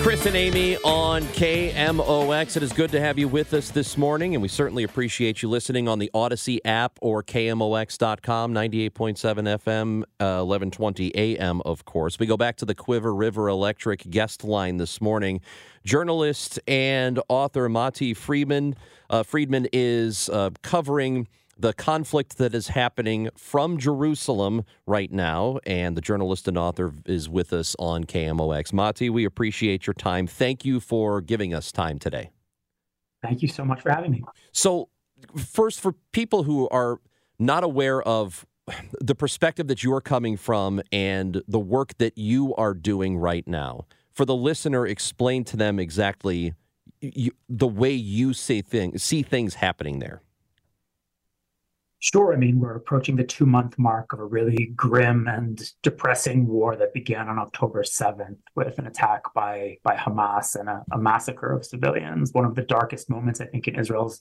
Chris and Amy on KMOX. It is good to have you with us this morning, and we certainly appreciate you listening on the Odyssey app or KMOX.com, 98.7 FM, 1120 AM, of course. We go back to the Quiver River Electric guest line this morning. Journalist and author Matti Friedman. Friedman is covering the conflict that is happening from Jerusalem right now, and the journalist and author is with us on KMOX. Matti, we appreciate your time. Thank you for giving us time today. Thank you so much for having me. So first, for people who are not aware of the perspective that you are coming from and the work that you are doing right now, for the listener, explain to them exactly the way you see things happening there. Sure. I mean, we're approaching the 2-month mark of a really grim and depressing war that began on October 7th with an attack by Hamas and a massacre of civilians. One of the darkest moments, I think, in Israel's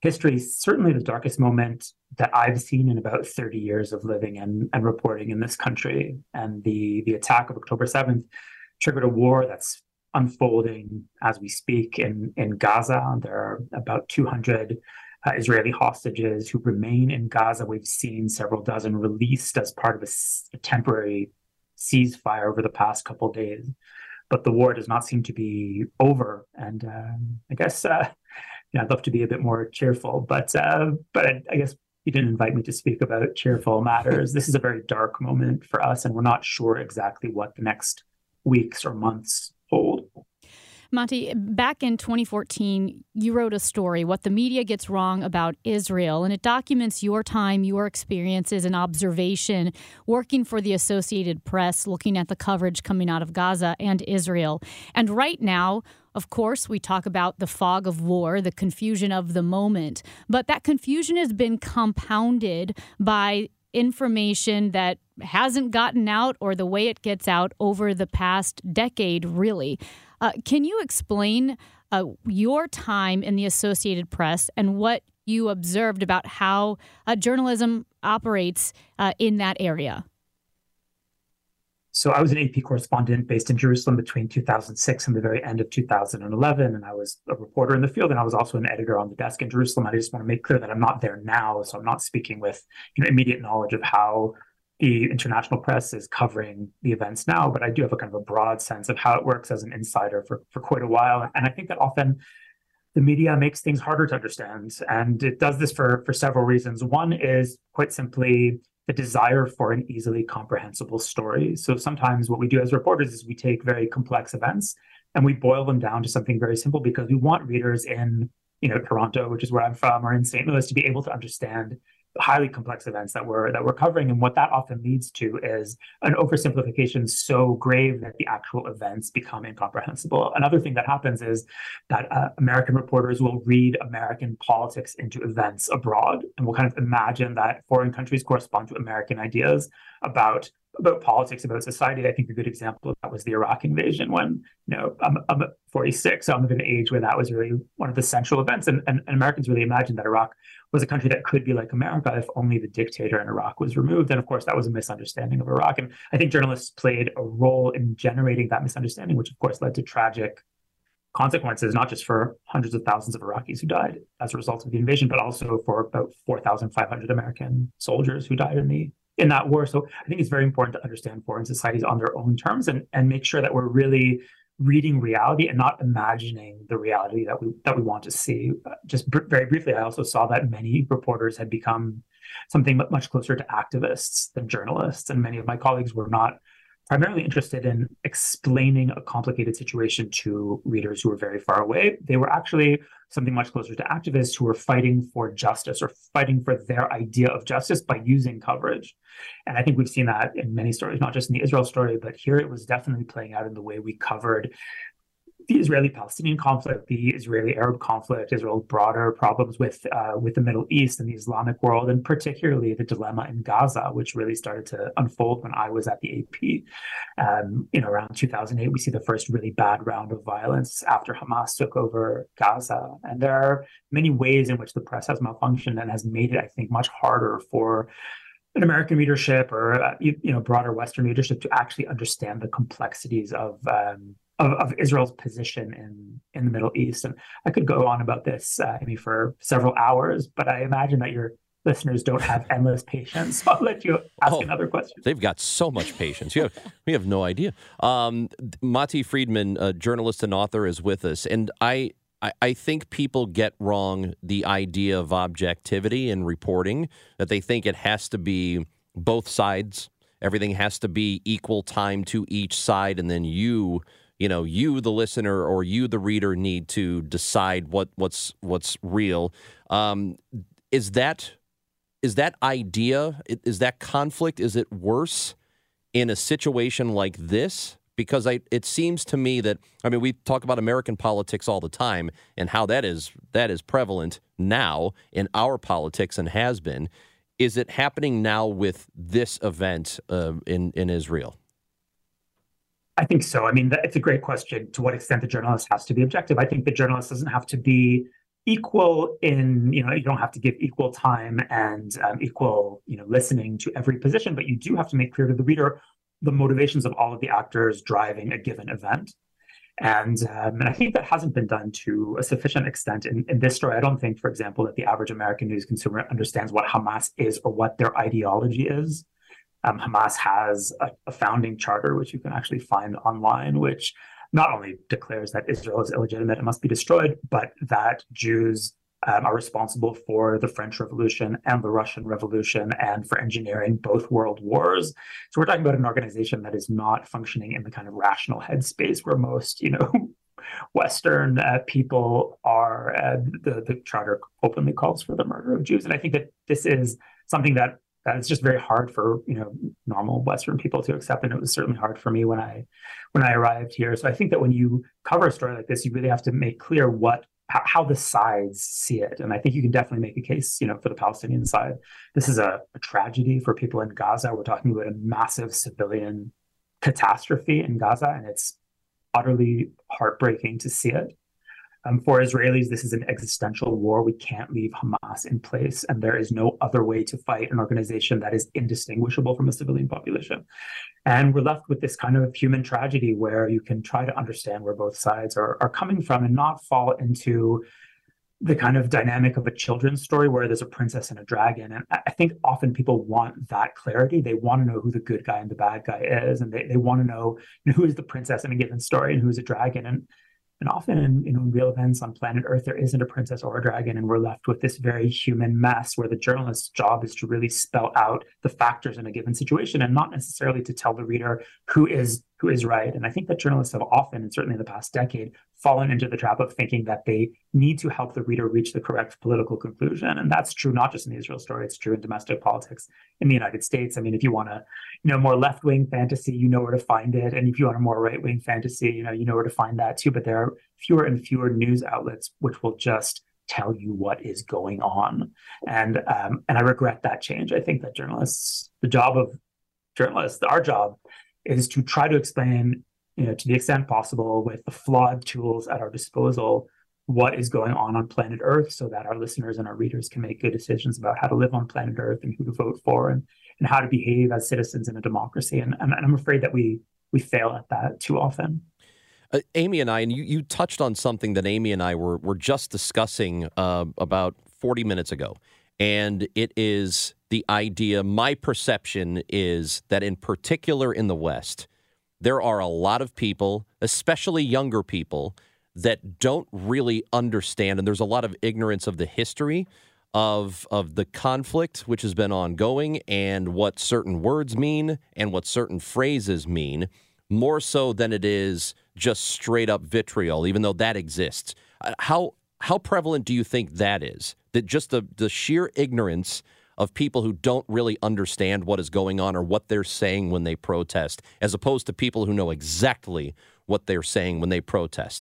history, certainly the darkest moment that I've seen in about 30 years of living and reporting in this country. And the attack of October 7th triggered a war that's unfolding as we speak in Gaza. There are about 200 Israeli hostages who remain in Gaza. We've seen several dozen released as part of a temporary ceasefire over the past couple of days. But the war does not seem to be over. And I guess I'd love to be a bit more cheerful, but I guess you didn't invite me to speak about cheerful matters. This is a very dark moment for us, and we're not sure exactly what the next weeks or months hold. Matti, back in 2014, you wrote a story, What the Media Gets Wrong About Israel, and it documents your time, your experiences and observation working for the Associated Press, looking at the coverage coming out of Gaza and Israel. And right now, of course, we talk about the fog of war, the confusion of the moment, but that confusion has been compounded by information that hasn't gotten out, or the way it gets out over the past decade, really. Can you explain your time in the Associated Press and what you observed about how journalism operates in that area? So I was an AP correspondent based in Jerusalem between 2006 and the very end of 2011. And I was a reporter in the field, and I was also an editor on the desk in Jerusalem. I just want to make clear that I'm not there now, so I'm not speaking with immediate knowledge of how the international press is covering the events now, but I do have a kind of a broad sense of how it works as an insider for quite a while. And I think that often the media makes things harder to understand. And it does this for several reasons. One is quite simply the desire for an easily comprehensible story. So sometimes what we do as reporters is we take very complex events and we boil them down to something very simple, because we want readers in Toronto, which is where I'm from, or in St. Louis, to be able to understand highly complex events that we're covering. And what that often leads to is an oversimplification so grave that the actual events become incomprehensible. Another thing that happens is that American reporters will read American politics into events abroad, and will kind of imagine that foreign countries correspond to American ideas about politics, about society. I think a good example of that was the Iraq invasion, when I'm 46, so I'm of an age where that was really one of the central events. And Americans really imagined that Iraq was a country that could be like America if only the dictator in Iraq was removed. And of course, that was a misunderstanding of Iraq. And I think journalists played a role in generating that misunderstanding, which of course led to tragic consequences, not just for hundreds of thousands of Iraqis who died as a result of the invasion, but also for about 4,500 American soldiers who died in that war. So I think it's very important to understand foreign societies on their own terms, and make sure that we're really reading reality and not imagining the reality that we want to see. Just very briefly, I also saw that many reporters had become something much closer to activists than journalists. And many of my colleagues were not primarily interested in explaining a complicated situation to readers who were very far away. They were actually something much closer to activists who were fighting for justice or fighting for their idea of justice by using coverage. And I think we've seen that in many stories, not just in the Israel story, but here it was definitely playing out in the way we covered the Israeli-Palestinian conflict, the Israeli-Arab conflict, Israel's broader problems with the Middle East and the Islamic world, and particularly the dilemma in Gaza, which really started to unfold when I was at the AP. Around 2008, we see the first really bad round of violence after Hamas took over Gaza. And there are many ways in which the press has malfunctioned and has made it, I think, much harder for an American readership or broader Western readership to actually understand the complexities of Israel's position in the Middle East. And I could go on about this, Amy, for several hours, but I imagine that your listeners don't have endless patience. So I'll let you ask another question. They've got so much patience. We have no idea. Matti Friedman, a journalist and author, is with us. And I think people get wrong the idea of objectivity in reporting, that they think it has to be both sides. Everything has to be equal time to each side. And then you, the listener, or you, the reader, need to decide what's real. Is that idea, is that conflict, is it worse in a situation like this? Because it seems to me that, we talk about American politics all the time and how that is prevalent now in our politics and has been. Is it happening now with this event in Israel? I think so. It's a great question to what extent the journalist has to be objective. I think the journalist doesn't have to be equal in, you don't have to give equal time and equal, listening to every position, but you do have to make clear to the reader the motivations of all of the actors driving a given event. And I think that hasn't been done to a sufficient extent in this story. I don't think, for example, that the average American news consumer understands what Hamas is or what their ideology is. Hamas has a founding charter, which you can actually find online, which not only declares that Israel is illegitimate and must be destroyed, but that Jews are responsible for the French Revolution and the Russian Revolution and for engineering both world wars. So we're talking about an organization that is not functioning in the kind of rational headspace where most, Western people are. The charter openly calls for the murder of Jews. And I think that this is something that it's just very hard for normal Western people to accept, and it was certainly hard for me when I arrived here. So I think that when you cover a story like this, you really have to make clear how the sides see it, and I think you can definitely make a case, for the Palestinian side. This is a tragedy for people in Gaza. We're talking about a massive civilian catastrophe in Gaza, and it's utterly heartbreaking to see it. For Israelis, this is an existential war. We can't leave Hamas in place, and there is no other way to fight an organization that is indistinguishable from a civilian population. And we're left with this kind of human tragedy where you can try to understand where both sides are coming from and not fall into the kind of dynamic of a children's story where there's a princess and a dragon. And I think often people want that clarity. They want to know who the good guy and the bad guy is, and they want to know, who is the princess in a given story and who is a dragon. And often in real events on planet Earth, there isn't a princess or a dragon, and we're left with this very human mess where the journalist's job is to really spell out the factors in a given situation and not necessarily to tell the reader who is right. And I think that journalists have often, and certainly in the past decade, fallen into the trap of thinking that they need to help the reader reach the correct political conclusion. And that's true not just in the Israel story, it's true in domestic politics in the United States. If you want a more left-wing fantasy, you know where to find it. And if you want a more right-wing fantasy, you know where to find that too. But there are fewer and fewer news outlets which will just tell you what is going on. And I regret that change. I think that our job is to try to explain, to the extent possible, with the flawed tools at our disposal, what is going on planet Earth, so that our listeners and our readers can make good decisions about how to live on planet Earth and who to vote for and how to behave as citizens in a democracy. And I'm afraid that we fail at that too often. Amy and I, and you touched on something that Amy and I were just discussing about 40 minutes ago. And it is the idea, my perception is that in particular in the West, there are a lot of people, especially younger people, that don't really understand. And there's a lot of ignorance of the history of the conflict, which has been ongoing, and what certain words mean and what certain phrases mean, more so than it is just straight up vitriol, even though that exists. How prevalent do you think that is? That just the sheer ignorance of people who don't really understand what is going on or what they're saying when they protest, as opposed to people who know exactly what they're saying when they protest.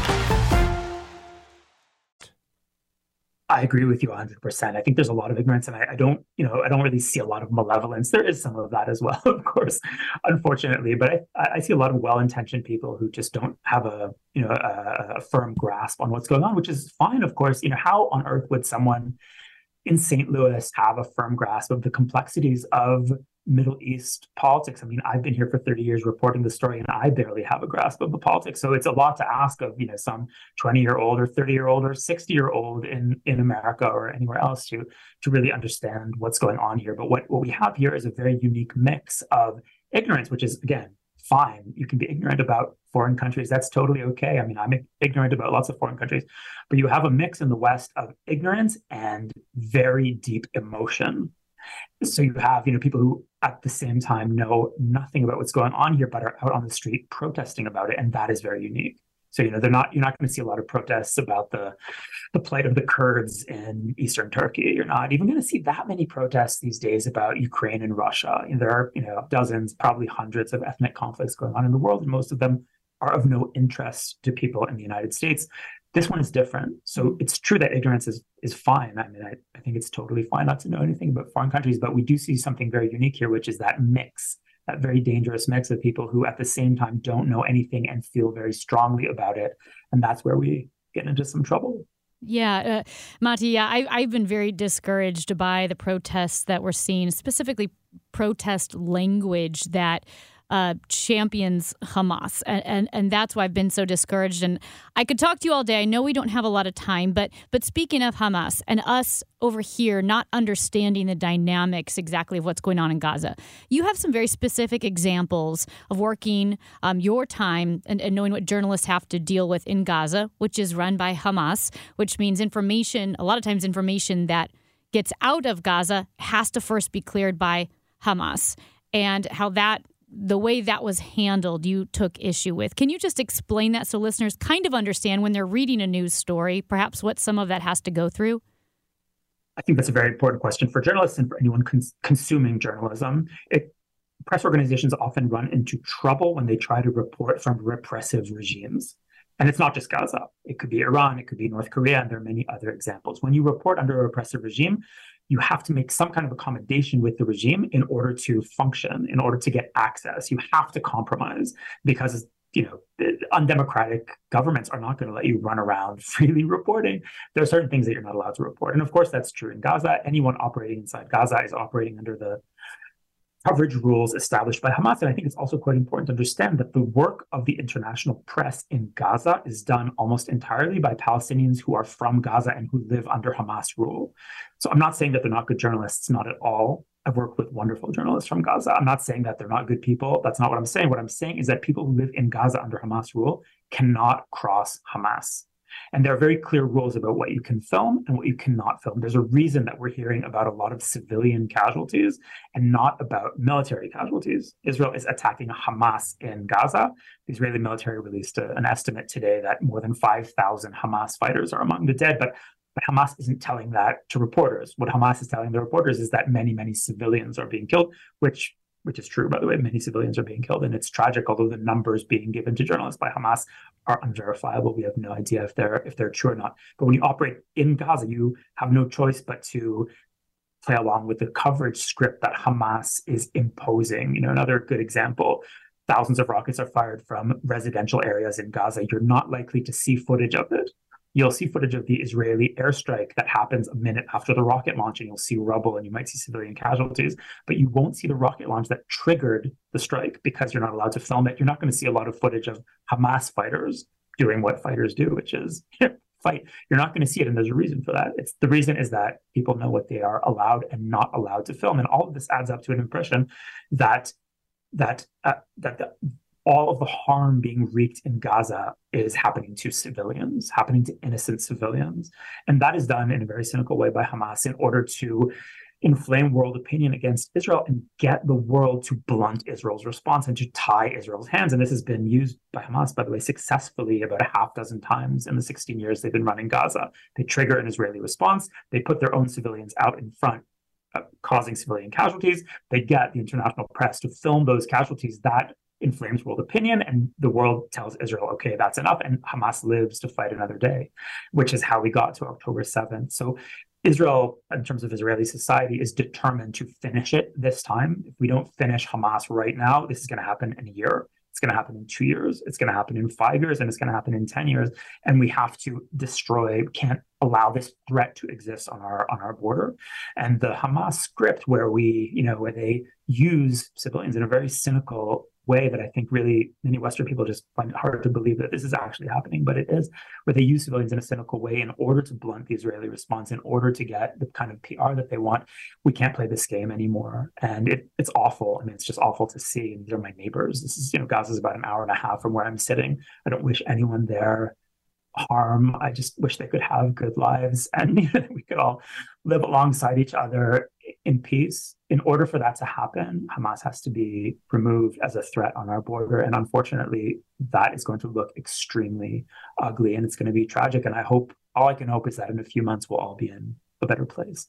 I agree with you 100%. I think there's a lot of ignorance, and I don't really see a lot of malevolence. There is some of that as well, of course, unfortunately. But I see a lot of well-intentioned people who just don't have a firm grasp on what's going on, which is fine, of course. You know, how on earth would someone in St. Louis have a firm grasp of the complexities of Middle East politics? I mean, I've been here for 30 years reporting the story, and I barely have a grasp of the politics. So it's a lot to ask of, you know, some 20-year-old or 30-year-old or 60-year-old in America or anywhere else to really understand what's going on here. But what we have here is a very unique mix of ignorance, which is, again, fine. You can be ignorant about foreign countries. That's totally okay. I mean, I'm ignorant about lots of foreign countries, but you have a mix in the West of ignorance and very deep emotion. So you have, you know, people who at the same time know nothing about what's going on here, but are out on the street protesting about it. And that is very unique. So, you know, you're not going to see a lot of protests about the plight of the Kurds in Eastern Turkey. You're not even going to see that many protests these days about Ukraine and Russia. And there are, you know, dozens, probably hundreds of ethnic conflicts going on in the world. And most of them are of no interest to people in the United States. This one is different. So it's true that ignorance is fine. I mean, I think it's totally fine not to know anything about foreign countries, but we do see something very unique here, which is that mix, that very dangerous mix of people who at the same time don't know anything and feel very strongly about it. And that's where we get into some trouble. Yeah. Matti, I've been very discouraged by the protests that we're seeing, specifically protest language that champions Hamas. And that's why I've been so discouraged. And I could talk to you all day. I know we don't have a lot of time, but speaking of Hamas and us over here not understanding the dynamics exactly of what's going on in Gaza, you have some very specific examples of working your time and knowing what journalists have to deal with in Gaza, which is run by Hamas, which means information, a lot of times information that gets out of Gaza has to first be cleared by Hamas, and how that the way that was handled, you took issue with. Can you just explain that so listeners kind of understand when they're reading a news story, perhaps what some of that has to go through? I think that's a very important question for journalists and for anyone consuming journalism. Press organizations often run into trouble when they try to report from repressive regimes. And it's not just Gaza. It could be Iran, it could be North Korea, and there are many other examples. When you report under a repressive regime, you have to make some kind of accommodation with the regime in order to function, in order to get access. You have to compromise because, you know, undemocratic governments are not going to let you run around freely reporting. There are certain things that you're not allowed to report. And of course, that's true in Gaza. Anyone operating inside Gaza is operating under the coverage rules established by Hamas. And I think it's also quite important to understand that the work of the international press in Gaza is done almost entirely by Palestinians who are from Gaza and who live under Hamas rule. So I'm not saying that they're not good journalists, not at all. I've worked with wonderful journalists from Gaza. I'm not saying that they're not good people. That's not what I'm saying. What I'm saying is that people who live in Gaza under Hamas rule cannot cross Hamas. And there are very clear rules about what you can film and what you cannot film. There's a reason that we're hearing about a lot of civilian casualties and not about military casualties. Israel is attacking Hamas in Gaza. The Israeli military released an estimate today that more than 5,000 Hamas fighters are among the dead, but Hamas isn't telling that to reporters. What Hamas is telling the reporters is that many, many civilians are being killed, which is true, by the way. Many civilians are being killed, and it's tragic, although the numbers being given to journalists by Hamas are unverifiable. We have no idea if they're true or not. But when you operate in Gaza, you have no choice but to play along with the coverage script that Hamas is imposing. You know, another good example, thousands of rockets are fired from residential areas in Gaza. You're not likely to see footage of it. you'll see footage of the Israeli airstrike that happens a minute after the rocket launch, and you'll see rubble and you might see civilian casualties, but you won't see the rocket launch that triggered the strike because you're not allowed to film it. You're not going to see a lot of footage of Hamas fighters doing what fighters do, which is fight. You're not going to see it, and there's a reason for that. The reason is that people know what they are allowed and not allowed to film, and all of this adds up to an impression that all of the harm being wreaked in Gaza is happening to civilians, happening to innocent civilians. And that is done in a very cynical way by Hamas in order to inflame world opinion against Israel and get the world to blunt Israel's response and to tie Israel's hands. And this has been used by Hamas, by the way, successfully about a half dozen times in the 16 years they've been running Gaza. They trigger an Israeli response. They put their own civilians out in front, causing civilian casualties. They get the international press to film those casualties. That inflames world opinion, and the world tells Israel, okay, that's enough, and Hamas lives to fight another day, which is how we got to October 7th. So Israel, in terms of Israeli society, is determined to finish it this time. If we don't finish Hamas right now, this is going to happen in a year. It's going to happen in 2 years. It's going to happen in 5 years, and it's going to happen in 10 years. And we have to destroy, can't allow this threat to exist on our border. And the Hamas script where they use civilians in a very cynical way that I think really many Western people just find it hard to believe that this is actually happening, but it is, where they use civilians in a cynical way in order to blunt the Israeli response, in order to get the kind of PR that they want. We can't play this game anymore. And it's awful. I mean, it's just awful to see. And they're my neighbors. This is, Gaza's about an hour and a half from where I'm sitting. I don't wish anyone there harm. I just wish they could have good lives and we could all live alongside each other in peace. In order for that to happen, Hamas has to be removed as a threat on our border. And unfortunately, that is going to look extremely ugly, and it's going to be tragic. And all I can hope is that in a few months, we'll all be in a better place.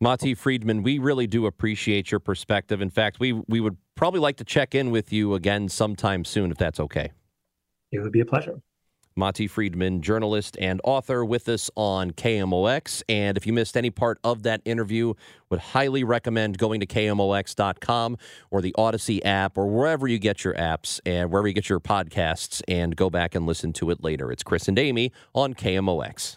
Matti Friedman, we really do appreciate your perspective. In fact, we would probably like to check in with you again sometime soon, if that's okay. It would be a pleasure. Matti Friedman, journalist and author, with us on KMOX. And if you missed any part of that interview, would highly recommend going to KMOX.com or the Odyssey app or wherever you get your apps and wherever you get your podcasts, and go back and listen to it later. It's Chris and Amy on KMOX.